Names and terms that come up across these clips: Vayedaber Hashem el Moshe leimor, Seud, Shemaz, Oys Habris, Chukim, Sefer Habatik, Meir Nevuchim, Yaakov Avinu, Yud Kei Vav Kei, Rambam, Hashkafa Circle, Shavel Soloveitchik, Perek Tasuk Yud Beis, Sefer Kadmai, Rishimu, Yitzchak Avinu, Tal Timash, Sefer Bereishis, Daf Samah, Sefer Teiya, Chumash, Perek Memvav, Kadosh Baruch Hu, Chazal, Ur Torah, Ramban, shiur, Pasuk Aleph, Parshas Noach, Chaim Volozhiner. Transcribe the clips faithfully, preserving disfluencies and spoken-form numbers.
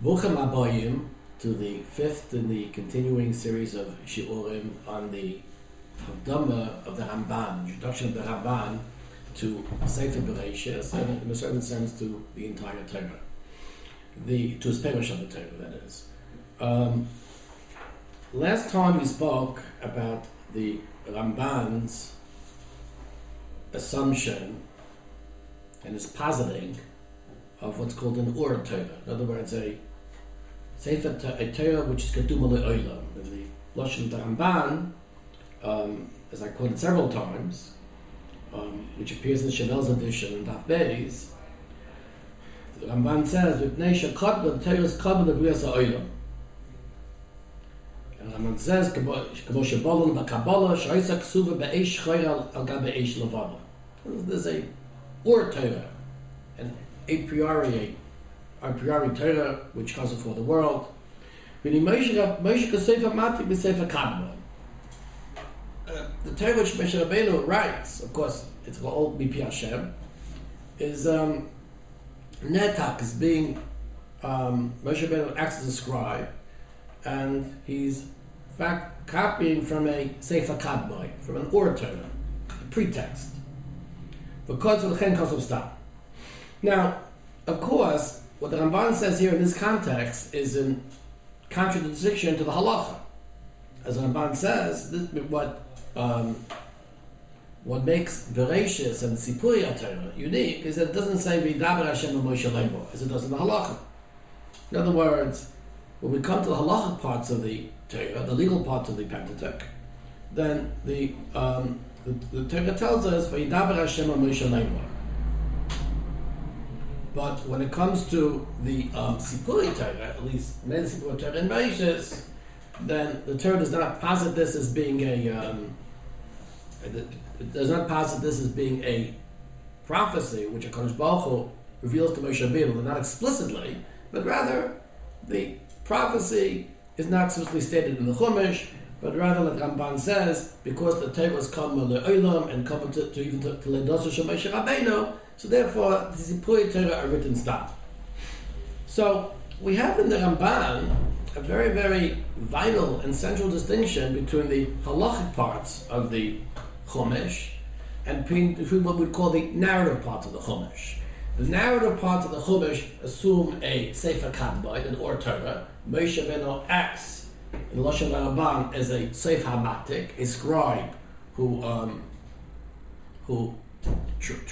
Welcome Abayim to the fifth in the continuing series of Shi'urim on the Havdamah of the Ramban, introduction of the Ramban to Sefer Bereishis, and in a certain sense to the entire Torah, the, to his Perush of the Torah, that is. Um, last time we spoke about the Ramban's assumption and his positing of what's called an Ur Torah. In other words, a Sefer Teiya, which is Keduma Le'olam. In the Lashon Ramban, um, as I quoted several times, um, which appears in Shavel's edition in Daf Beis, the Ramban says, "V'pnei she'katba Teiya's kabel b'brias ha'olam." And Ramban says, "Kamo shebolon ba'kabala she'isa ksuva be'esh chayra al gabe esh levava." There's a Ur Torah, and a priori, a priori Torah, which comes before the world. Uh, the Torah which Moshe Rabbeinu writes, of course, it's called B P Hashem, is um, netak, is being, um, Moshe Rabbeinu acts as a scribe, and he's, in fact, copying from a Sefer Kadmai, from an Ur Torah, a pretext. Because of the Chen Kosov Stam. Now, of course, what the Ramban says here in this context is in contradiction to the halacha. As the Ramban says, this, what um, what makes Bereishis and Sipuri Torah unique is that it doesn't say Vayedaber Hashem el Moshe leimor, as it does in the halacha. In other words, when we come to the halacha parts of the Torah, the legal parts of the Pentateuch, then the um, the, the Torah tells us Vayedaber Hashem el Moshe leimor. But when it comes to the um, Sipuri Torah, at least men Sipuri Torah and Bereishis, then the Torah does not posit this as being a um, it does not posit this as being a prophecy which a Kadosh Baruch Hu reveals to Moshe Rabbeinu, not explicitly, but rather the prophecy is not explicitly stated in the Chumash, but rather, like Ramban says, because the Torah was come le'olam and come to, to even to ledosu shel Moshe Rabbeinu. So therefore, the Sipuri Torah are written down. So we have in the Ramban a very, very vital and central distinction between the halachic parts of the Chumash and between what we call the narrative parts of the Chumash. The narrative parts of the Chumash assume a Sefer Kadmai, an Ur Torah. Moshe Rabbeinu acts in Lashon Ramban as a Sefer Habatik, a scribe who um, who.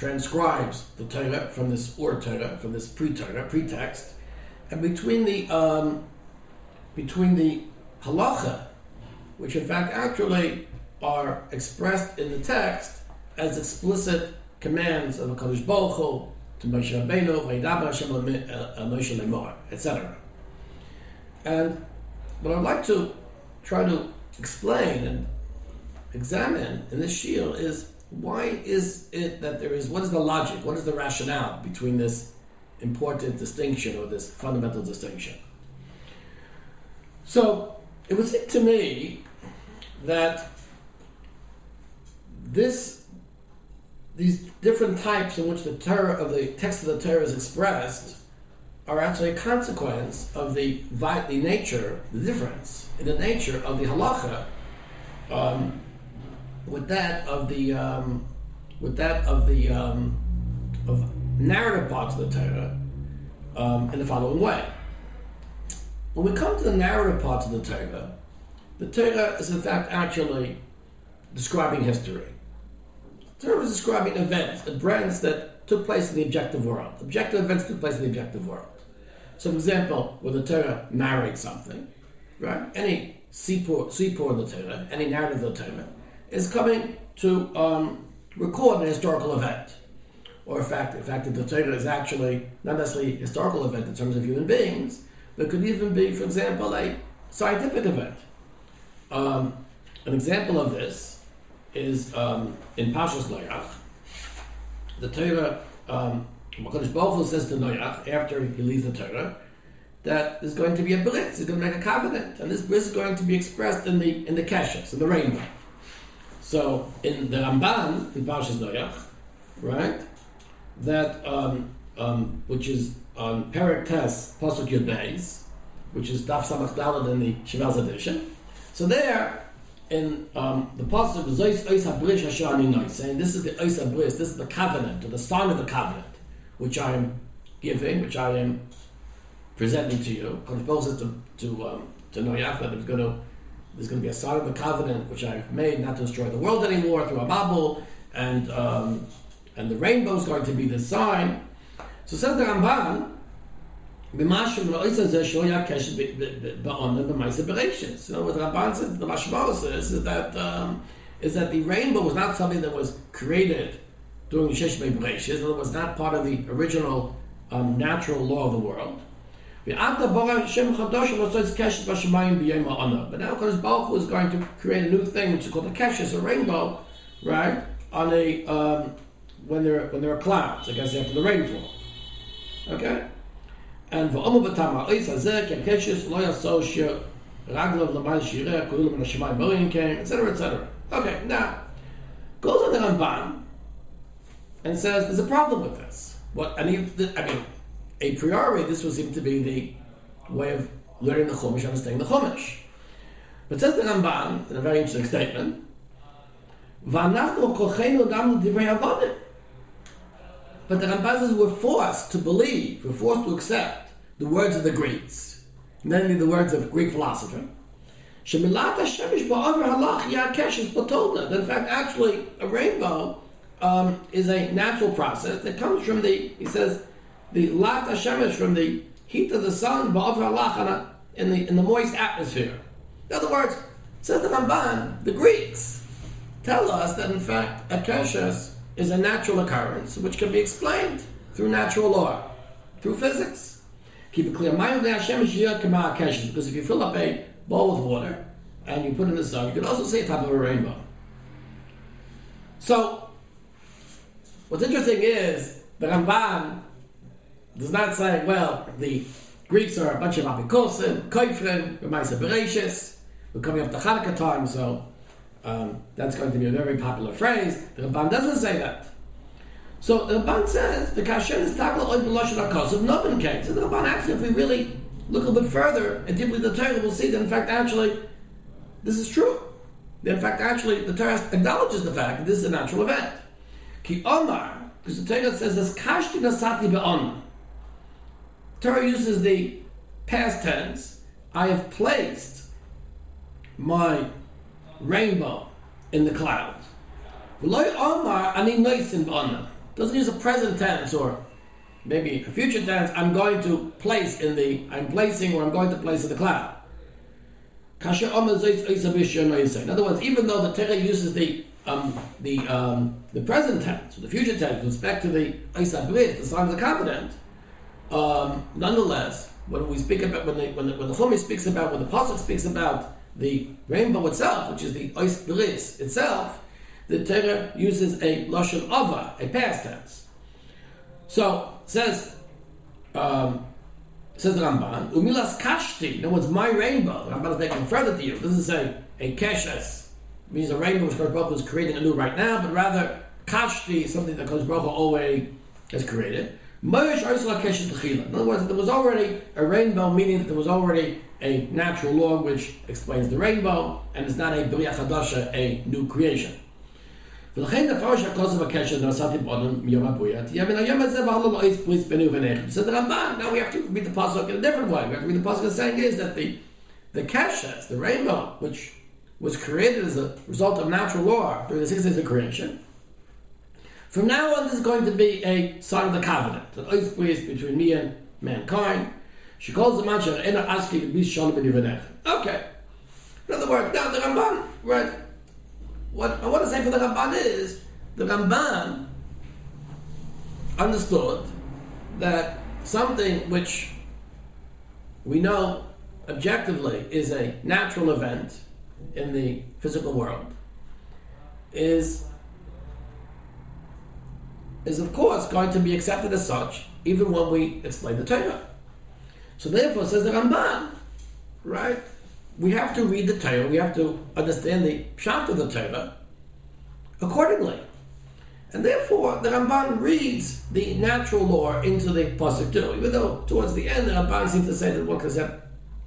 transcribes the Torah from this Ur Torah, from this pre-Torah, pretext, and between the um, between the halacha, which in fact actually are expressed in the text as explicit commands of HaKadosh Baruch Hu to Moshe Rabbeinu, Vayedaber Hashem el Moshe leimor, et cetera. And what I'd like to try to explain and examine in this shiur is, why is it that there is, what is the logic, what is the rationale between this important distinction or this fundamental distinction? So it would seem to me that this, these different types in which the Torah of the text of the Torah is expressed are actually a consequence of the, the nature, the difference in the nature of the halacha um, with that of the um, with that of the um, of narrative parts of the Torah um, in the following way. When we come to the narrative parts of the Torah, the Torah is in fact actually describing history. The Torah is describing events, events that took place in the objective world. Objective events took place in the objective world. So, for example, when the Torah narrates something, right? Any sipur sipur of the Torah, any narrative of the Torah, is coming to um, record an historical event, or in fact, in fact, the Torah is actually not necessarily a historical event in terms of human beings, but could even be, for example, a scientific event. Um, an example of this is um, in Parshas Noach. The Torah, um, HaKadosh Baruch Hu says to Noach after he leaves the Torah that there's going to be a bris, he's going to make a covenant, and this bris is going to be expressed in the in the keshes, in the rainbow. So in the Ramban in Parshas Noach, right, that um, um, which is on Perek Tasuk Yud Beis, which is Daf Samah in the Shemaz edition. So there, in um, the pasuk of Oys Habris Asher Ani Nois, saying this is the Oys Habris, this is the covenant, or the sign of the covenant, which I am giving, which I am presenting to you. Kadosh Baruch Hu says to to um, to Noach that there's going to there's going to be a sign of the covenant which I've made, not to destroy the world anymore through a babel, and um, and the rainbow is going to be the sign. So says the Ramban, so in other words, the Ramban says, the Mashmah says, is that, um, is that the rainbow was not something that was created during Sheshme Bereshis, and it was not part of the original um, natural law of the world. But now Kadosh Baruch Hu is going to create a new thing, which is called a keshes, a rainbow, right? On a um, when there when there are clouds, I guess after the rainfall. Okay. And for Omu Batama Ois Hazek, Yakeshis, Loya Sosha, Raglov Laman Shireh, Kulim Nashimai Boyin King, et cetera, et cetera. Okay, now, goes on the Ramban and says there's a problem with this. What I mean, I mean, a priori, this would seem to be the way of learning the Chumash, understanding the Chumash. But says the Ramban, in a very interesting statement, V'anachnu kochenu dam divrei avodim. But the Ramban says we're forced to believe, we're forced to accept the words of the Greeks, namely the words of Greek philosophy. That in fact, actually, a rainbow um, is a natural process that comes from the, he says, the lat hashemesh, from the heat of the sun, in the in the moist atmosphere. In other words, says the Ramban, the Greeks tell us that in fact, a keshes is a natural occurrence which can be explained through natural law, through physics. Keep it clear. Because if you fill up a bowl of water and you put it in the sun, you can also see a type of a rainbow. So, what's interesting is the Ramban does not say, well, the Greeks are a bunch of apikosim, koifrim, Maise Bereshis. We're coming up to Hanukkah time, so Um, that's going to be a very popular phrase. The Ramban doesn't say that. So the Ramban says the kasher is tackle oid b'loshen hakosuv noven kain. So the Ramban actually, if we really look a bit further and deeply the Torah, we'll see that in fact actually this is true. That in fact actually the Torah acknowledges the fact that this is a natural event. Ki omar, because the Torah says as kashti nasati be'omar. Torah uses the past tense. I have placed my rainbow in the cloud. Doesn't use a present tense or maybe a future tense. I'm going to place in the, I'm placing or I'm going to place in the cloud. In other words, even though the Torah uses the um, the um, the present tense or the future tense with respect to the Oys Habris, the sign of the covenant, um, nonetheless, when we speak about when the when the, when the Chumash speaks about, when the pasuk speaks about the rainbow itself, which is the Oys Habris itself, the Torah uses a Lashon Hava, a past tense. So, says um, says the Ramban, Umilas Kashti, in other words, my rainbow, the Ramban is making further to you, this is a, a Keshes, it means a rainbow which Kadosh Baruch Hu is creating anew right now, but rather Kashti is something that Kadosh Baruch Hu already has created. In other words, there was already a rainbow, meaning that there was already a natural law which explains the rainbow, and it's not a Bria Chadasha, a new creation. So the Ramban, now we have to read the Pasuk in a different way. We have to read the Pasuk as saying is that the, the Keshes, the rainbow, which was created as a result of natural law during the six days of creation, from now on, this is going to be a sign of the covenant, an oath between me and mankind. She calls the man She'ena Asking to be Shalom B'Nivenech. Okay. In other words, now the Ramban, right? What I want to say for the Ramban is the Ramban understood that something which we know objectively is a natural event in the physical world is. is of course going to be accepted as such, even when we explain the Torah. So therefore, says the Ramban, right? We have to read the Torah, we have to understand the pshat of the Torah accordingly. And therefore, the Ramban reads the natural law into the Pasuk too, even though towards the end the Ramban seems to say that one can have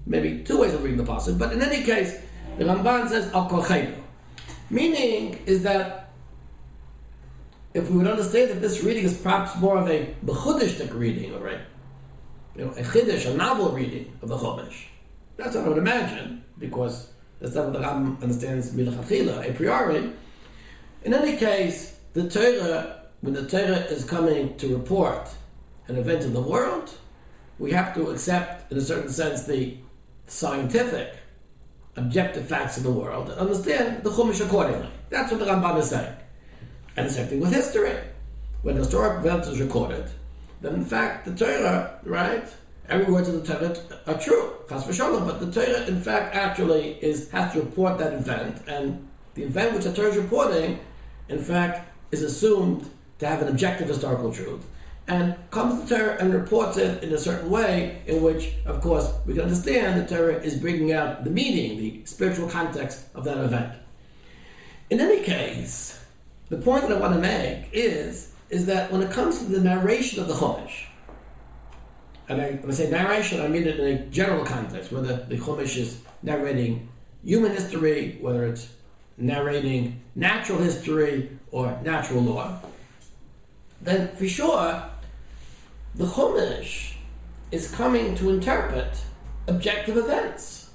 maybe two ways of reading the Pasuk. But in any case, the Ramban says, al korcheinu. Meaning is that if we would understand that this reading is perhaps more of a b'chudishtik reading, or a, you know, a chiddush, a novel reading of the Chumash. That's what I would imagine, because that's not what the Rambam understands milchachila a priori. In any case, the Torah, when the Torah is coming to report an event in the world, we have to accept, in a certain sense, the scientific, objective facts of the world and understand the Chumash accordingly. That's what the Ramban is saying. And the same thing with history. When the historic event is recorded, then in fact the Torah, right, every word of the Torah are true, chas v'shalom, but the Torah in fact actually is has to report that event, and the event which the Torah is reporting, in fact, is assumed to have an objective historical truth, and comes to the Torah and reports it in a certain way in which, of course, we can understand the Torah is bringing out the meaning, the spiritual context of that event. In any case, the point that I want to make is, is that when it comes to the narration of the Chumash, and I, when I say narration, I mean it in a general context, whether the Chumash is narrating human history, whether it's narrating natural history or natural law, then for sure, the Chumash is coming to interpret objective events.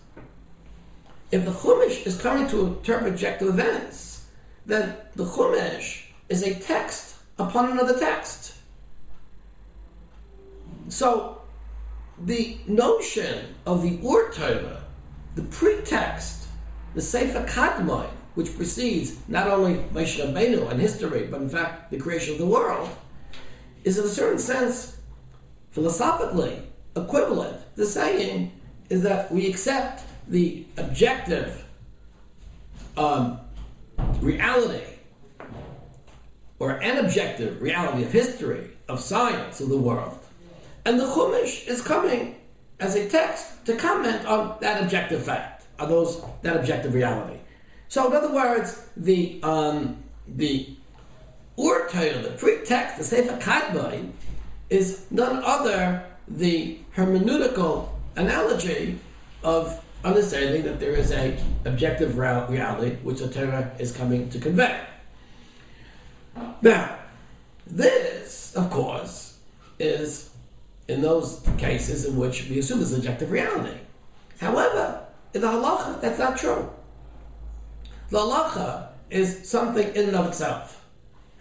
If the Chumash is coming to interpret objective events, then the Chumash is a text upon another text. So the notion of the Ur Torah, the pretext, the Sefer Kadmon, which precedes not only Moshe Rabbeinu and history, but in fact the creation of the world, is in a certain sense philosophically equivalent. The saying is that we accept the objective um, reality, or an objective reality of history, of science, of the world. And the Chumash is coming as a text to comment on that objective fact, on those that objective reality. So, in other words, the um, the Ur Torah, the pretext, the Sefer Kadmon, is none other the hermeneutical analogy of understanding that there is a objective reality which the Torah is coming to convey. Now, this, of course, is in those cases in which we assume is objective reality. However, in the halacha, that's not true. The halacha is something in and of itself.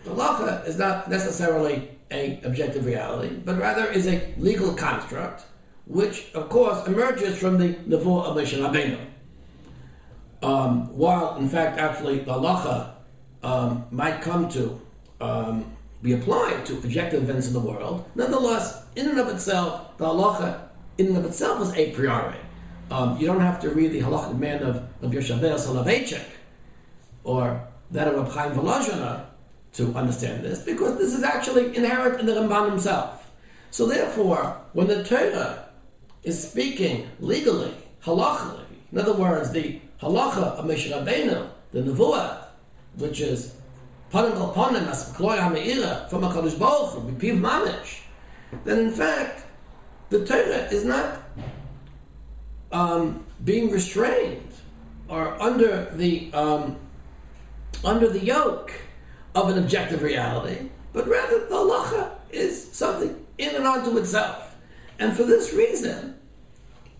The halacha is not necessarily an objective reality, but rather is a legal construct, which, of course, emerges from the nevuah of Moshe Rabbeinu. Um, while, in fact, actually, the halacha um, might come to um, be applied to objective events in the world, nonetheless, in and of itself, the halacha in and of itself is a priori. Um, you don't have to read the halachic man of Shavel Soloveitchik, or that of Reb Chaim Volozhiner to understand this, because this is actually inherent in the Ramban himself. So therefore, when the Torah is speaking legally, halachically, in other words, the halacha of Moshe Rabbeinu, the nevuah, which is panim al panim as glory ha'meira from HaKadosh Baruch Hu, b'piv mamish, then in fact, the Torah is not um, being restrained or under the um, under the yoke of an objective reality, but rather the halacha is something in and onto itself. And for this reason,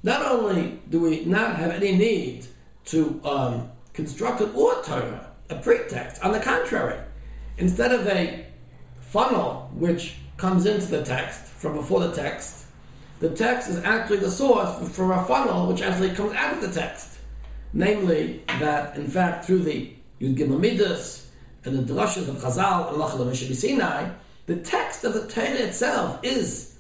not only do we not have any need to um, construct an Ur Torah, a pretext, on the contrary, instead of a funnel which comes into the text from before the text, the text is actually the source for a funnel which actually comes out of the text. Namely, that in fact through the Yud Gimel and the drashas of Chazal and Lachal of Sinai, the text of the Torah itself is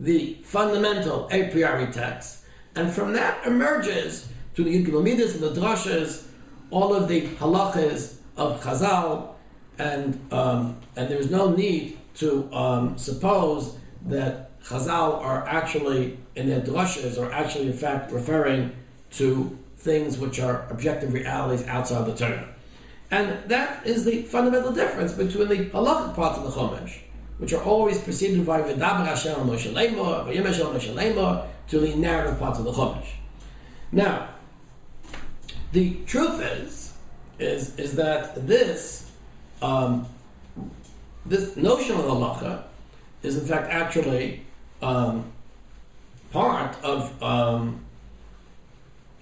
the fundamental a priori text, and from that emerges through the Yud Gimel and the drashas all of the halachas of Chazal, and um, and there is no need to um, suppose that Chazal are actually in their drashas are actually in fact referring to things which are objective realities outside the Torah. And that is the fundamental difference between the halachic parts of the Chumash, which are always preceded by Vayedaber Hashem el Moshe leimor, Vayedaber Hashem el Moshe leimor, to the narrative parts of the Chumash. Now, the truth is, is, is that this, um, this notion of halacha is in fact actually um, part of um,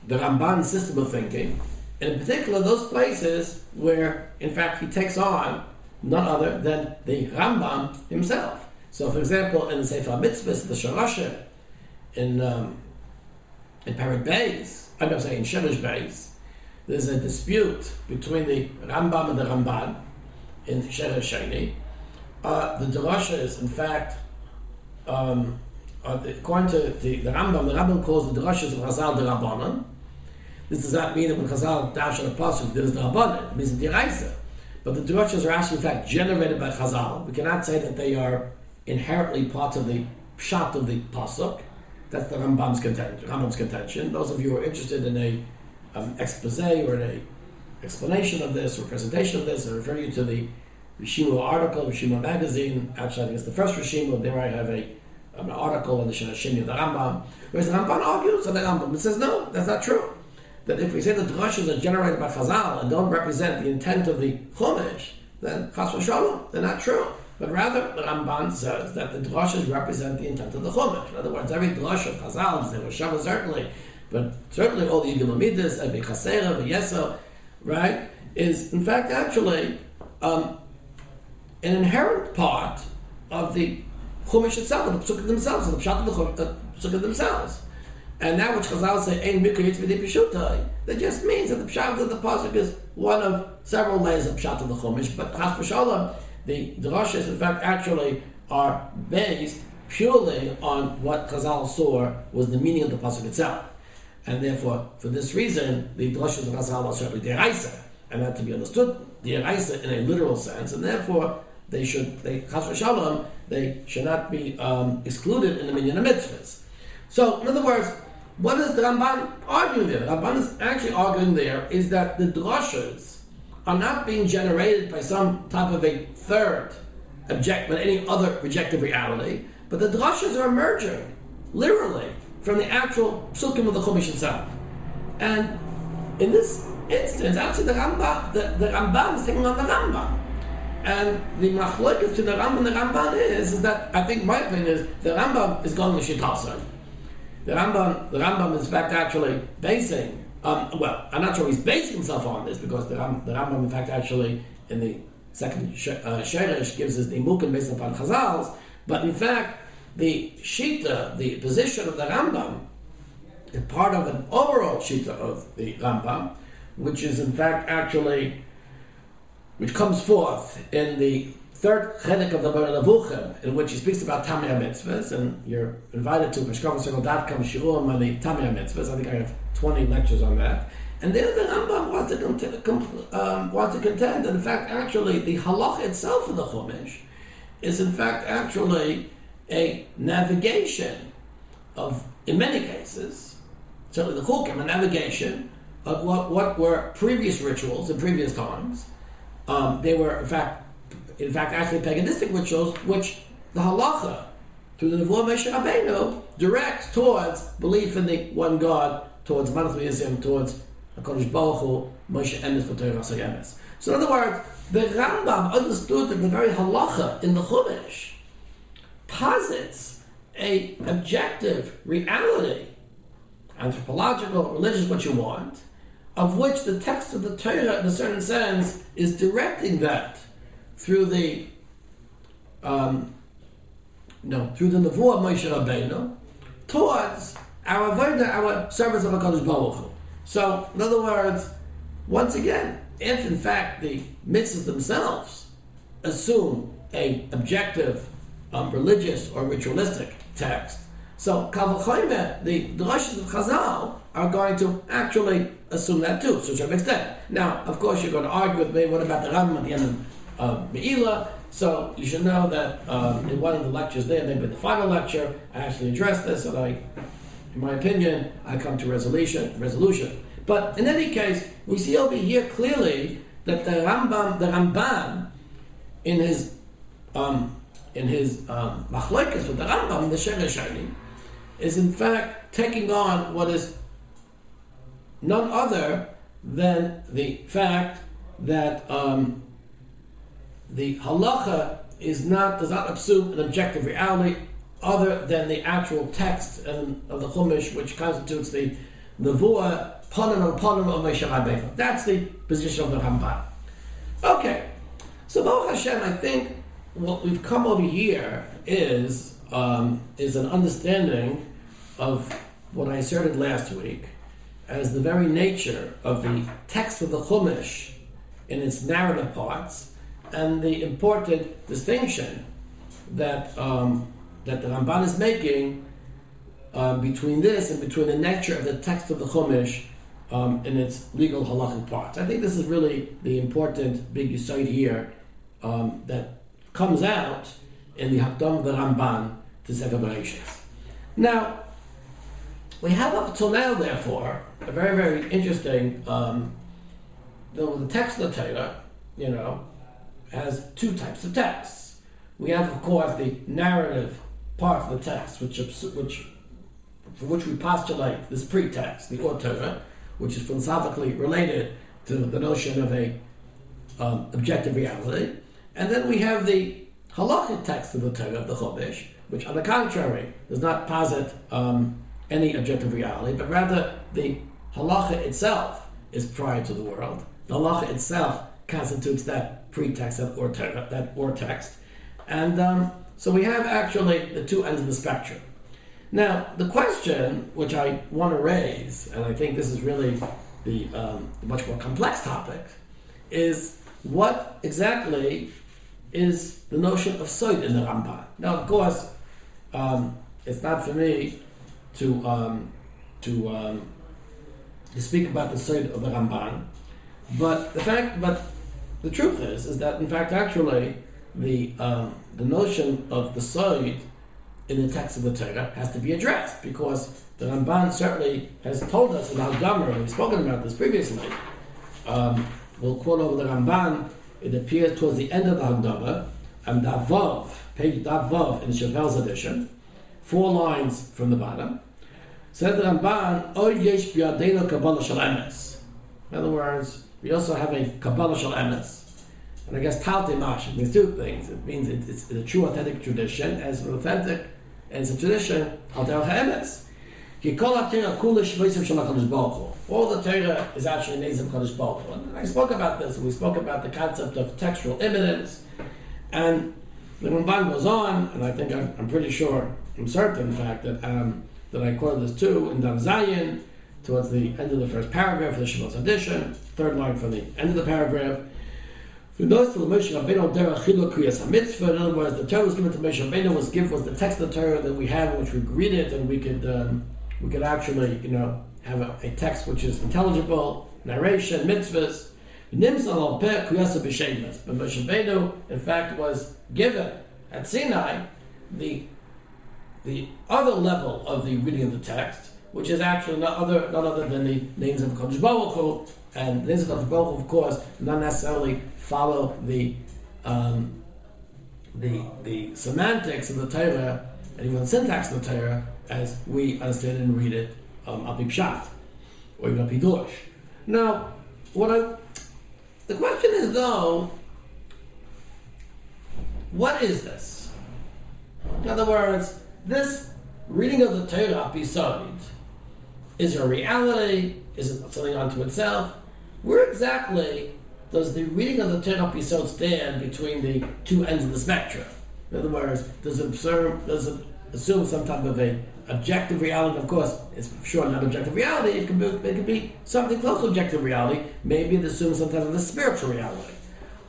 the Ramban system of thinking, and in particular those places where in fact he takes on none other than the Rambam himself. So for example, in the Sefer Mitzvahs, the Sharash, in um, in Perek Beis, I'm not saying in Shemaz Beis, there's a dispute between the Rambam and the Ramban in Shemaz uh, the Drasha is in fact, um, uh, according to the, the Rambam, the Rambam calls the Drashas of Chazal the Rabbanan. This does not mean that when Chazal dash on a pasuk, there's the Rabbanan. It means the Deir Aysa. But the Drashas are actually in fact generated by Chazal. We cannot say that they are inherently part of the Pshat of the pasuk. That's the Rambam's contention. Rambam's contention. Those of you who are interested in a um, expose or in a explanation of this or presentation of this, I refer you to the Rishimu article, Rishimu magazine. Actually, I think it's the first Rishimu. There I have a, um, an article on the Shemini of the Rambam. Whereas the Rambam argues on the Rambam. It says, no, that's not true. That if we say that the drashas are generated by Chazal and don't represent the intent of the Chumash, then Chas v'Shalom, they're not true. But rather, the Ramban says that the drashas represent the intent of the Chumash. In other words, every drash of Chazal, there was Shavel certainly, but certainly all the Yigimamidis, every Chasera, every Yeso, right, is in fact actually um, an inherent part of the Chumash itself, of the Psukkah themselves, of the Pshat of the Psukkah themselves. And that which Chazal say, Ein Mikra Yitzvidi Pishutai, that just means that the Pshat of the Pasuk is one of several layers of Pshat of the Chumash, but Chas v'Shalom, the drashas, in fact, actually are based purely on what Chazal saw was the meaning of the pasuk itself. And therefore, for this reason, the drashas of Chazal are certainly Deir Aysa, and not to be understood Deir Aysa in a literal sense, and therefore, they should, they, Chas v'Shalom, they should not be um, excluded in the minyan of mitzvahs. So, in other words, what is the Ramban arguing there? The Ramban is actually arguing there is that the drashas are not being generated by some type of a third object, but any other objective reality, but the drashas are emerging, literally, from the actual psukim of the Chumash itself. And in this instance, actually the Ramban, the, the Ramban is taking on the Rambam. And the machlokes to the Rambam and the Ramban is, is that, I think my opinion is, the Rambam is going to Shitasa. The Rambam, the Rambam is in fact actually basing Um, well, I'm not sure he's basing himself on this, because the, Ram, the Rambam, in fact, actually, in the second sh- uh, Sherish, gives us the Mukim based upon Chazals, but in fact, the Shita, the position of the Rambam, is part of an overall Shita of the Rambam, which is, in fact, actually, which comes forth in the third Chedek of the Baravuchim, in which he speaks about Tamei HaMitzvahs, and you're invited to Peshkov and Circle dot com Shi'urim on the Tamei HaMitzvahs. I think I have twenty lectures on that. And there the Rambam wants to, cont- um, wants to contend that in fact actually the halakha itself of the Chumash is in fact actually a navigation of, in many cases, certainly the Chukim, a navigation of what, what were previous rituals in previous times. Um, they were in fact in fact actually paganistic rituals, which the halakha through the Nevuah Moshe Rabbeinu directs towards belief in the one God, towards monotheism, towards Kadosh Baruch Hu, Moshe Emes v'Torah Seyemes. So in other words, the Rambam understood that the very halacha in the Chumash posits a objective reality, anthropological, religious, what you want, of which the text of the Torah, in a certain sense, is directing that through the, um, no, through the Nevuah Moshe Rabbeinu, towards our avodah, our service of HaKadosh Baruch Hu. So, in other words, once again, if in fact the mitzvahs themselves assume a objective, um, religious or ritualistic text, so Kal v'chomer, the drashas of Chazal are going to actually assume that too, to a certain extent. Now, of course, you're going to argue with me, what about the Rambam at the end of Me'ilah? So you should know that um, in one of the lectures there, maybe the final lecture, I actually addressed this, and I, in my opinion, I come to resolution. Resolution, but in any case, we see over here clearly that the Rambam, the Ramban, in his um, in his um, Machloikas with the Rambam in the Sheresh Shani, is in fact taking on what is none other than the fact that um, the halacha is not does not assume an objective reality other than the actual text and, of the Chumash, which constitutes the nevuah ponim ponim of Moshe Rabbeinu. That's the position of the Ramban. Okay, so Baruch Hashem, I think what we've come over here is um, is an understanding of what I asserted last week as the very nature of the text of the Chumash in its narrative parts, and the important distinction that um, that the Ramban is making uh, between this and between the nature of the text of the Chumash um, in its legal halachic parts. I think this is really the important big yesod here um, that comes out in the Hakdama of the Ramban to Sefer Bereishis. Now, we have up till now, therefore, a very, very interesting um, the, the text of the Torah, you know, has two types of texts. We have, of course, the narrative part of the text, which, which, for which we postulate this pretext, the Ur Torah, which is philosophically related to the notion of a um, objective reality. And then we have the halachic text of the Torah, of the Chumash, which, on the contrary, does not posit um, any objective reality, but rather the halacha itself is prior to the world. The halacha itself constitutes that pretext, that or text, that or text. And um, so we have actually the two ends of the spectrum. Now, the question which I want to raise, and I think this is really the, um, the much more complex topic, is what exactly is the notion of Seud in the Ramban? Now, of course, um, it's not for me to um, to, um, to speak about the Seud of the Ramban, but the fact, but the truth is, is that in fact, actually, the um, the notion of the Seud in the text of the Torah has to be addressed, because the Ramban certainly has told us in our Gemara, we've spoken about this previously. Um, we'll quote over the Ramban. It appears towards the end of the Gemara, and Davov, page Davov in Shavel's edition, four lines from the bottom, says the Ramban, "O yesh biyadenu kabbalah shel emes." In other words, we also have a kabbalah shel emes. And I guess tal timash means two things. It means it, it's a true authentic tradition, as an authentic, as a tradition, al derech haemes. All the Torah is actually names of Kadosh Baruch Hu. And I spoke about this, we spoke about the concept of textual immanence, and the Ramban goes on, and I think I'm, I'm pretty sure, I'm certain in fact, that um, that I quoted this too in Daf Zayin, towards the end of the first paragraph of the Shemaz edition, third line from the end of the paragraph. In other words, the Torah was given to Moshe Rabbeinu, was given was the text of the Torah that we have, which we could read it, and we could um, we could actually, you know, have a, a text which is intelligible, narration, mitzvahs. But Moshe Rabbeinu, in fact, was given at Sinai the the other level of the reading of the text, which is actually not other not other than the names of Kadosh Baruch Hu, and the names of Kadosh Baruch Hu, of course, not necessarily follow the um, the the semantics of the Torah and even the syntax of the Torah as we understand and read it um, al pi pshat or even al pi dorush. Now, what I, the question is though, what is this? In other words, this reading of the Torah beside is a reality, is it something unto itself? Where exactly does the reading of the Torah beside stand between the two ends of the spectrum? In other words, does it observe, does it assume some type of a objective reality? Of course, it's sure not objective reality, it can be, it can be something close to objective reality, maybe it assumes some type of a spiritual reality.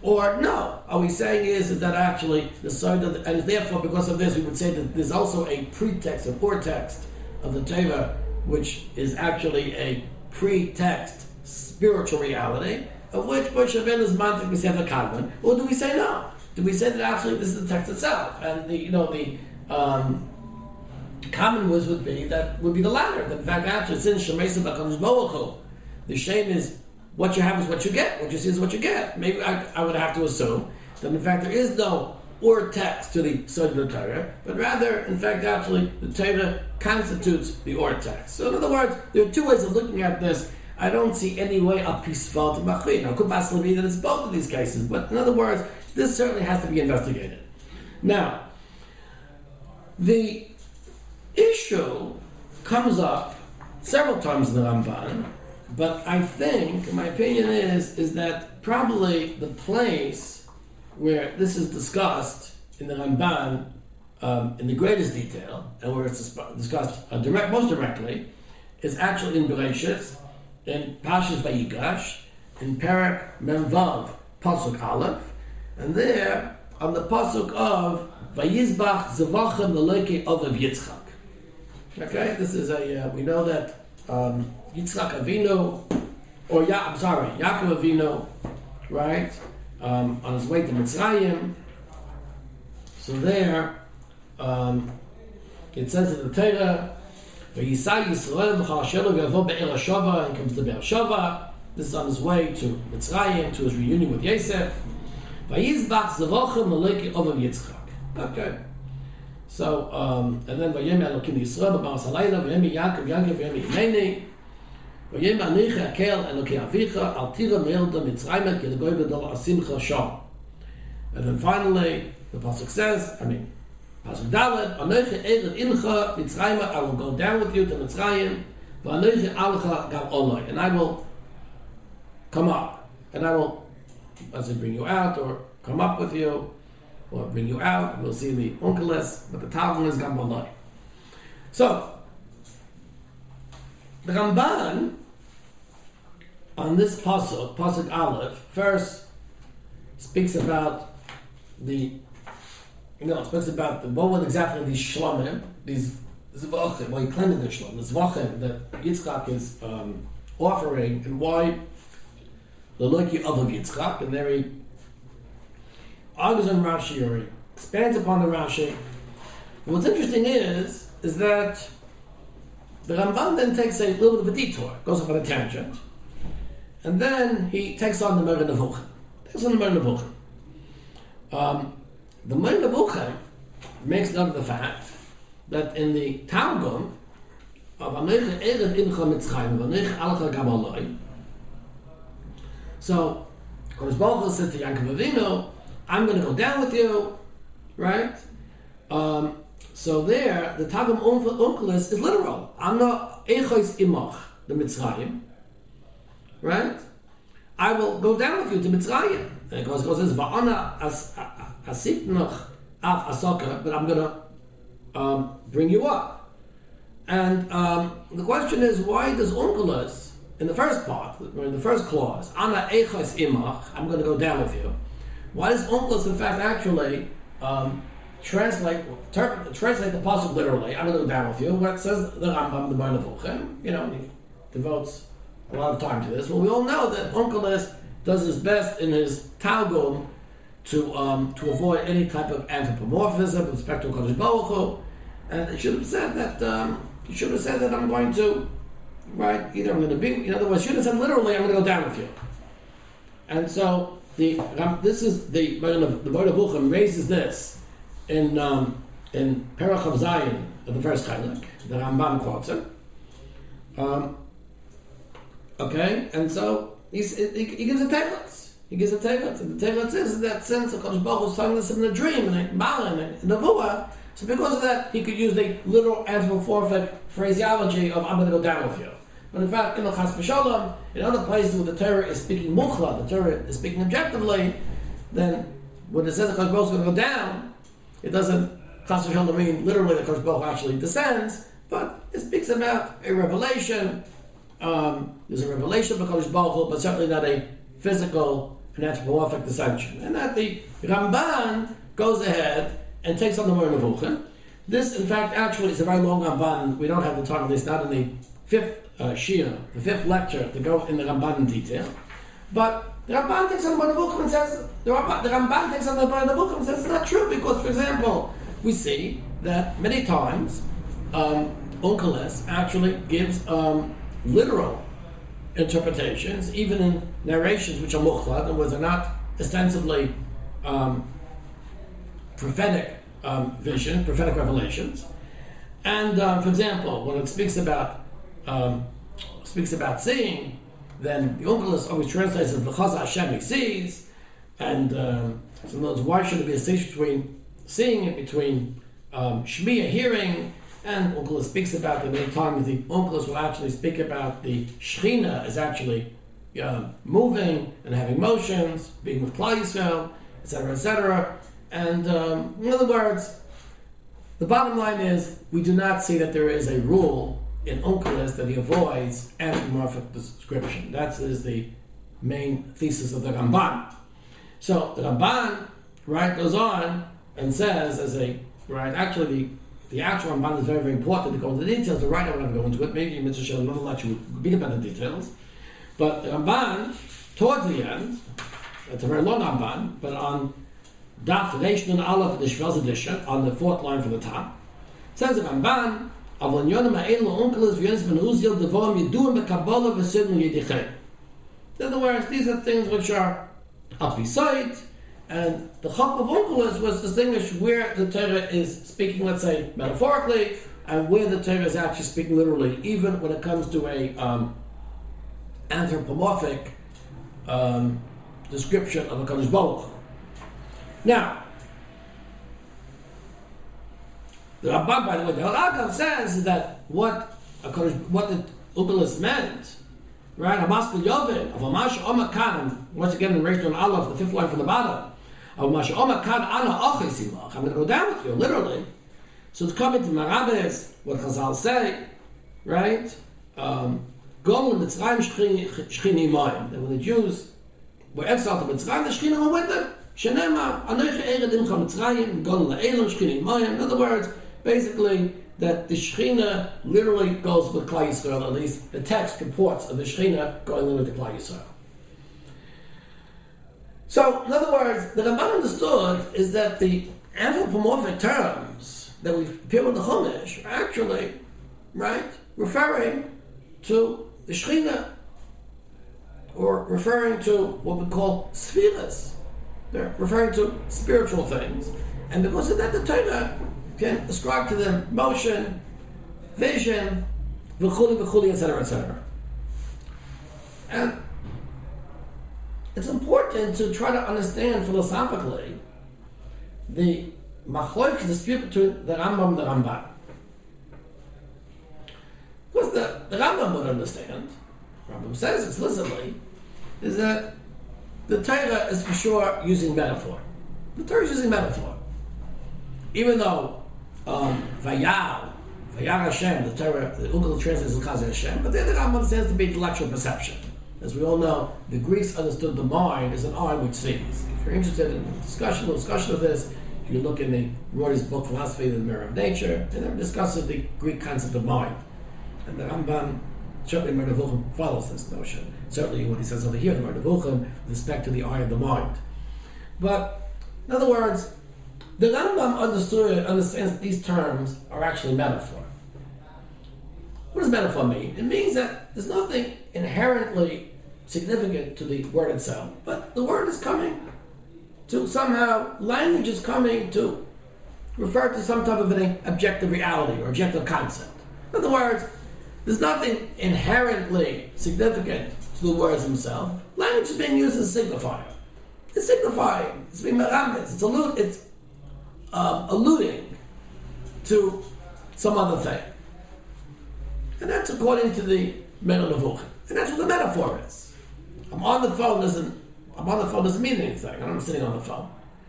Or no, are we saying is, is that actually the side of the, and therefore because of this we would say that there's also a pretext, a foretext of the Torah, which is actually a pretext spiritual reality, of which Moshe Rabbeinu's mantra we say the Kadmon, or do we say no? Do we say that actually this is the text itself? And the you know the um, common words would be that would be the latter. That in fact actually since Shemaz becomes Baruch Hu, the shame is what you have is what you get, what you see is what you get. Maybe I, I would have to assume that in fact there is no or text to the Seud Torah, but rather, in fact, actually, the Torah constitutes the or text. So in other words, there are two ways of looking at this. I don't see any way a pisfal to machri. Now, could possibly be that it's both of these cases, but in other words, this certainly has to be investigated. Now, the issue comes up several times in the Ramban, but I think, my opinion is, is that probably the place where this is discussed in the Ramban um, in the greatest detail, and where it's discussed uh, direct, most directly, is actually in Bereishis, in Parshas Vayigash, in Perek Memvav Pasuk Aleph, and there on the pasuk of Vayizbach Zevachem L'Loki Ovav Yitzchak. Okay, this is a uh, we know that um, Yitzchak Avinu, or ya I'm sorry, Yaakov Avinu, right? Um, on his way to Mitzrayim. So there, um, it says in the Torah, V'yisai Yisrael v'chal shelo v'yavo be'er Shava, and comes to Be'er Shava. This is on his way to Mitzrayim, to his reunion with Yosef. V'yizbach zevochem l'leki ovav Yitzchak. Okay. So, um, and then V'yemi Elokim Yisrael v'baras halayla V'yemi Yaakov Yaakov V'yemi Yemeni V'yem aniche akel eloki avicha al tira me'elda mitzrayim ki l'goy b'dor asimcha shom. And then finally, the pasuk says, I mean, pasuk dalet, anoche ered incha mitzrayim, I will go down with you to Mitzrayim, v'anoche alcha gal oloi, and I will come up, and I will, as I bring you out, or come up with you, or bring you out. We'll see the onkeles, but the tavon is gal oloi. So the Ramban, on this pasuk, pasuk Aleph, first speaks about the, you know, speaks about the, what was exactly these shlomim, these zvachim, well, he claimed the shlom, the zvachim that Yitzchak is um, offering, and why the loki of Yitzchak, and there he argues on Rashi, or he expands upon the Rashi. What's interesting is, is that the Ramban then takes a little bit of a detour, goes off on a tangent, and then he takes on the Meir Nevuchim. Takes on the Meir Nevuchim. Um, the Meir Nevuchim makes note of the fact that in the Targum of Anoche Erev Incha Mitzrayim, Anoche Alcha Gam Oloi, so Kadosh Baruch Hu said to Yaakov Avinu, I'm going to go down with you, right? Um, So there, the Targum Onkeles is literal. I'm not Echois Imach, the Mitzrayim. Right? I will go down with you to Mitzrayim. And it goes, it says, Va'ana asitnach af asoka, but I'm going to um, bring you up. And um, the question is, why does Onkeles, in the first part, or in the first clause, Ana Echois Imach, I'm going to go down with you, why does Onkeles, in fact, actually um, Translate, ter, translate the pasuk literally. I'm going to go down with you. What says the Rambam, the Meir Nevuchim? You know, he devotes a lot of time to this. Well, we all know that Onkeles does his best in his Targum to um, to avoid any type of anthropomorphism with respect to Kadosh Baruch Hu. And he should have said that. Um, he should have said that I'm going to, right? Either I'm going to be. In other words, he should have said literally, I'm going to go down with you. And so the this is the Meir Nevuchim raises this. In um, in Perach of Zion, the first Chilek, the Rambam quotes it. Um, okay, and so he's, he, he gives a teretz. He gives a teretz, and the teretz is in that sense of Kadosh Baruch Hu's telling us in a dream, in a Baal, in a Nevuah. So because of that, he could use the literal anthropomorphic phraseology of "I'm going to go down with you." But in fact, in the Chas V'Shalom, in other places where the Torah is speaking mukhla, the Torah is speaking objectively, then when it says that Kadosh Baruch Hu is going to go down, it doesn't, Chas V'Shalom, mean literally that Kadosh Baruch Hu actually descends, but it speaks about a revelation. Um, there's a revelation of Kadosh Baruch Hu, but certainly not a physical and anthropomorphic descension. And that the Ramban goes ahead and takes on the Meir Nevuchim. This, in fact, actually is a very long Ramban. We don't have the time, at least not in the fifth uh, Shia, the fifth lecture, to go in the Ramban in detail. But the Ramban takes on the Meir Nevuchim and says, the Ramban, the Ramban takes on the Meir Nevuchim and says it's not true because, for example, we see that many times um, Onkeles actually gives um, literal interpretations, even in narrations which are mukhlad and where they're not ostensibly um, prophetic um, vision, prophetic revelations. And um, for example, when it speaks about um, speaks about seeing, then the Unkelus always translates as v'chaza Hashem, he sees. And um, so in other words, why should there be a distinction between seeing and between um, shmiya, hearing? And Unkelus speaks about that many times. The Unkelus will actually speak about the Shechina as actually uh, moving and having motions, being with Klal Yisrael, et cetera, et cetera. And um, in other words, the bottom line is we do not see that there is a rule in Unkelus that he avoids anthropomorphic description. That is the main thesis of the Ramban. So the Ramban, right, goes on and says, as a right, actually the the actual Ramban is very, very important to go into the details. The right now we're not going to go into it. Maybe Mister Shel will let you read about the details. But the Ramban, towards the end, it's a very long Ramban, but on Daf Reishis Aleph, the Shavel's edition, on the fourth line from the top, says the Ramban, in other words, these are things which are up beside, and the Chok of Unkelus was distinguished where the Torah is speaking, let's say, metaphorically, and where the Torah is actually speaking literally, even when it comes to a um, anthropomorphic um, description of a Kadosh Baruch Hu. Now, the Ramban, by the way, the Yaakov says that what a Kadosh, what the Unkelus meant, right? Hamaskal Yovin of Amash Omakan. Once again, in Reishon Aleph, the fifth line from the bottom. I'm going to go down with you, literally. So it's coming to Marabes, what Chazal say, right? Um, Golem, Mitzrayim, Shechini Moim. That when the Jews were exiled to Mitzrayim, the Shechina were with them. Shenema, Anoich Ered Imcha Mitzrayim, Golem Le'elim, Shechini Moim. In other words, basically, that the Shechina literally goes with Klal Yisrael, at least the text reports of the Shechina going with the Klal Yisrael. So, in other words, the Ramban understood is that the anthropomorphic terms that we appear in the Chumash are actually, right, referring to the Shechina, or referring to what we call spheres. They're referring to spiritual things, and because of that, the Torah can ascribe to them motion, vision, v'chuli v'chuli, et cetera, et cetera. And it's important to try to understand philosophically the machloek dispute between the Rambam and the Ramban. Because the, the Rambam would understand, Rambam says explicitly, is that the Torah is for sure using metaphor. The Torah is using metaphor. Even though um, Vayar, Vayar Hashem, the Torah, the Unkelus translates as L'chazir Hashem, but then the Rambam says to be intellectual perception. As we all know, the Greeks understood the mind as an eye which sees. If you're interested in the discussion, the discussion of this, you look in the Rorty's book, Philosophy of the Mirror of Nature, and it discusses the Greek concept of mind. And the Ramban, certainly Meravuchim, follows this notion. Certainly what he says over here, the Meravuchim, with respect to the eye of the mind. But, in other words, the Rambam understood, understands that these terms are actually metaphor. What does metaphor mean? It means that there's nothing inherently significant to the word itself, but the word is coming to somehow, language is coming to refer to some type of an objective reality or objective concept. In other words, there's nothing inherently significant to the words themselves. Language is being used as a signifier. It's signifying, it's being meramis, it's, allu it's um, alluding to some other thing. And that's according to the Menel Nevuchim. And that's what the metaphor is. I'm on the phone doesn't I'm on the phone doesn't mean anything, and I'm sitting on the phone.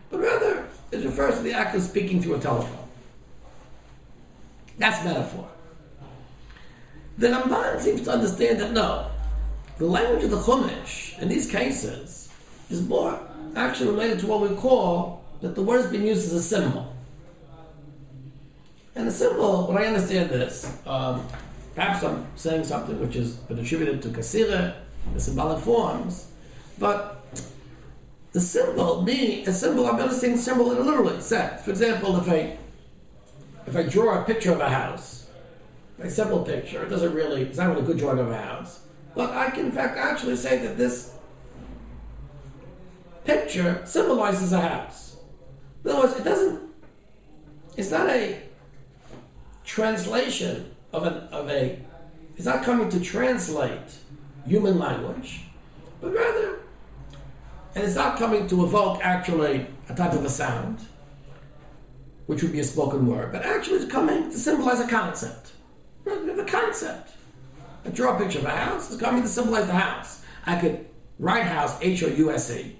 But rather, it refers to the act of speaking through a telephone. That's metaphor. The Ramban seems to understand that no, the language of the Chumash, in these cases, is more actually related to what we call that the word is being used as a symbol. And the symbol, when I understand this, um, perhaps I'm saying something which has been attributed to Kasira, the symbolic forms, but the symbol, me, a symbol, I'm understanding symbol in a literal sense. For example, if I, if I draw a picture of a house, a simple picture, it doesn't really, it's not really a good drawing of a house. But I can in fact actually say that this picture symbolizes a house. In other words, it doesn't, it's not a translation of an of a, it's not coming to translate human language, but rather, and it's not coming to evoke actually a type of a sound, which would be a spoken word, but actually it's coming to symbolize a concept. The concept. I draw a picture of a house, it's coming to symbolize the house. I could write house, H O U S E,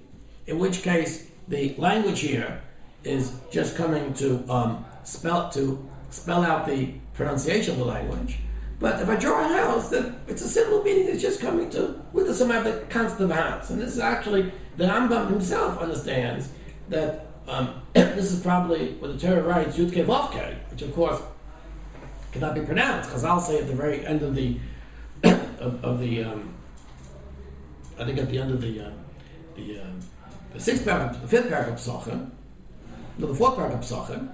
in which case the language here is just coming to um, spell to spell out the pronunciation of the language. But if I draw a house, then it's a simple meaning that's just coming to with the semantic concept of house. And this is actually, the Rambam himself understands that um, this is probably what the Torah writes, Yud Kei Vav Kei, which of course cannot be pronounced, because I'll say at the very end of the, of, of the, um, I think at the end of the, uh, the, uh, the sixth paragraph, the fifth paragraph of Psukkah, no, the fourth paragraph of Psukkah,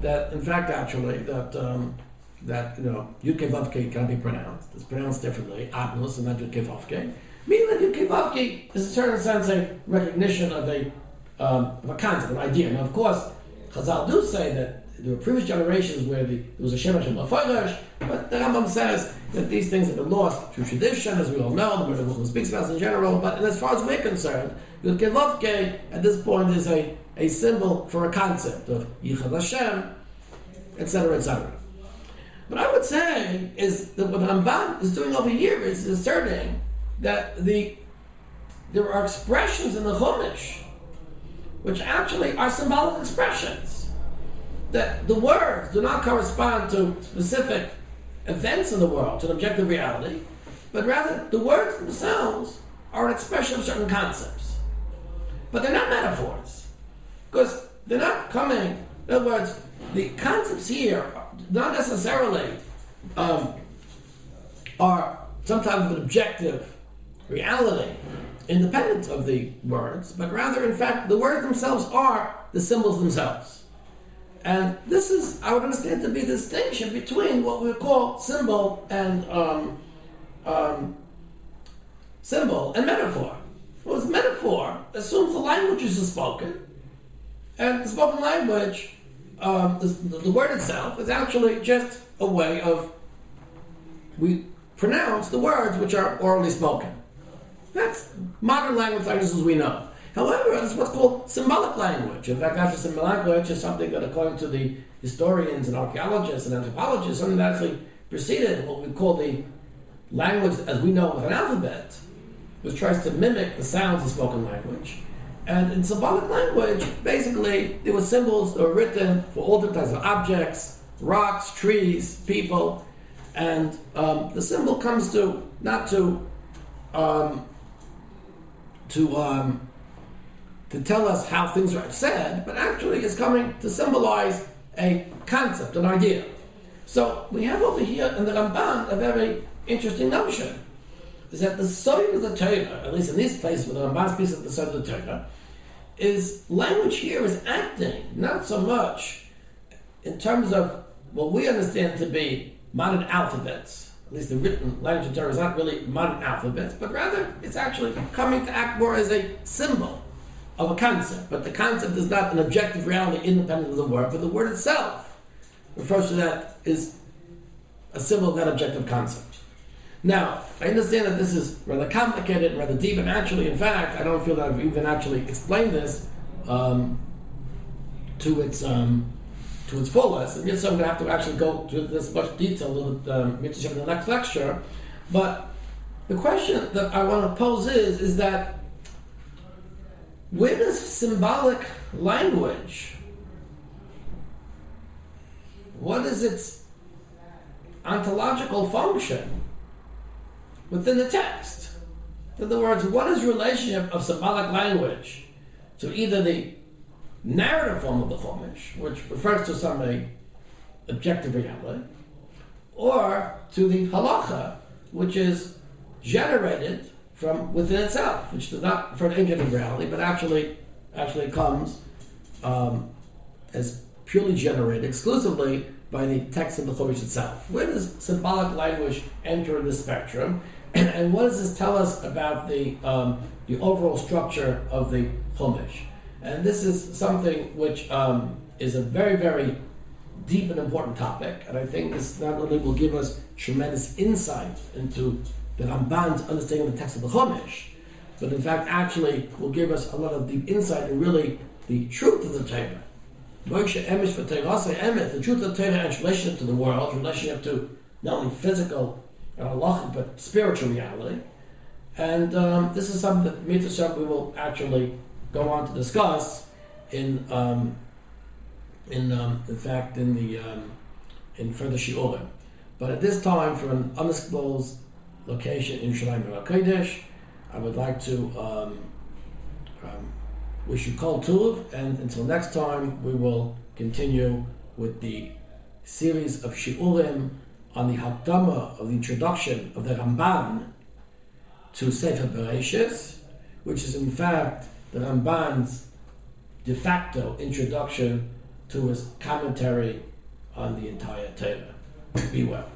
that in fact actually, that, um, that, you know, Yud Kei Vav Kei cannot be pronounced. It's pronounced differently, Adnos, and not Yud Kei Vav Kei. Meaning that Yud Kei Vav Kei is in a certain sense a recognition of a, um, of a concept, an idea. Now, of course, Chazal do say that there were previous generations where the, there was a Shemesh and Lafoyresh, but the Rambam says that these things have been lost through tradition, as we all know, the Muslim speaks about in general, but as far as we're concerned, Yud Kei Vav Kei at this point is a, a symbol for a concept of Yichad Hashem, et cetera, et cetera. What I would say is that what Ramban is doing over here is asserting that the there are expressions in the Chumash which actually are symbolic expressions, that the words do not correspond to specific events in the world, to an objective reality, but rather the words themselves are an expression of certain concepts. But they're not metaphors, because they're not coming, in other words, the concepts here are not necessarily um, are some type of an objective reality independent of the words, but rather, in fact, the words themselves are the symbols themselves. And this is, I would understand to be the distinction between what we call symbol and um, um, symbol and metaphor. Well, metaphor assumes the language is spoken, and the spoken language, Um, the, the word itself is actually just a way of, we pronounce the words which are orally spoken. That's modern language as we know. However, it's what's called symbolic language. In fact, actually symbolic language is something that according to the historians and archaeologists and anthropologists, something that actually preceded what we call the language as we know with an alphabet, which tries to mimic the sounds of spoken language. And in symbolic language, basically, there were symbols that were written for all different types of objects, rocks, trees, people. And um, the symbol comes to, not to, um, to, um, to tell us how things are said, but actually it's coming to symbolize a concept, an idea. So we have over here in the Ramban a very interesting notion, is that the Seud of the Torah, at least in this place with the Ramban's piece of the Seud of the Torah, is language here is acting, not so much in terms of what we understand to be modern alphabets, at least the written language of Torah is not really modern alphabets, but rather it's actually coming to act more as a symbol of a concept. But the concept is not an objective reality independent of the word, but the word itself refers to that as a symbol of that objective concept. Now, I understand that this is rather complicated, rather deep, and actually, in fact, I don't feel that I've even actually explained this um, to its um, to its fullest. And yes, I'm going to have to actually go to this much detail a little bit um, in the next lecture. But the question that I want to pose is, is that where does symbolic language, what is its ontological function within the text? In other words, what is the relationship of symbolic language to either the narrative form of the Chumash, which refers to some objective reality, or to the halacha, which is generated from within itself, which does not refer to injunctive reality, but actually actually comes um, as purely generated exclusively by the text of the Chumash itself. Where does symbolic language enter in the spectrum? And what does this tell us about the um, the overall structure of the Chumash? And this is something which um, is a very, very deep and important topic. And I think this not only will give us tremendous insight into the Ramban's understanding of the text of the Chumash, but in fact actually will give us a lot of deep insight in really the truth of the Torah. The truth of the Torah and its relationship to the world, relationship to not only physical and halachic, but spiritual reality. And um, this is something that Mitzvahs we will actually go on to discuss in um, in um, in fact in the um, in further shiurim. But at this time, from an undisclosed location in Shalim HaKodesh, I would like to um, um, wish you kol tuv, and until next time, we will continue with the series of shiurim on the Hakdama of the introduction of the Ramban to Sefer Bereishis, which is in fact the Ramban's de facto introduction to his commentary on the entire Torah. Be well.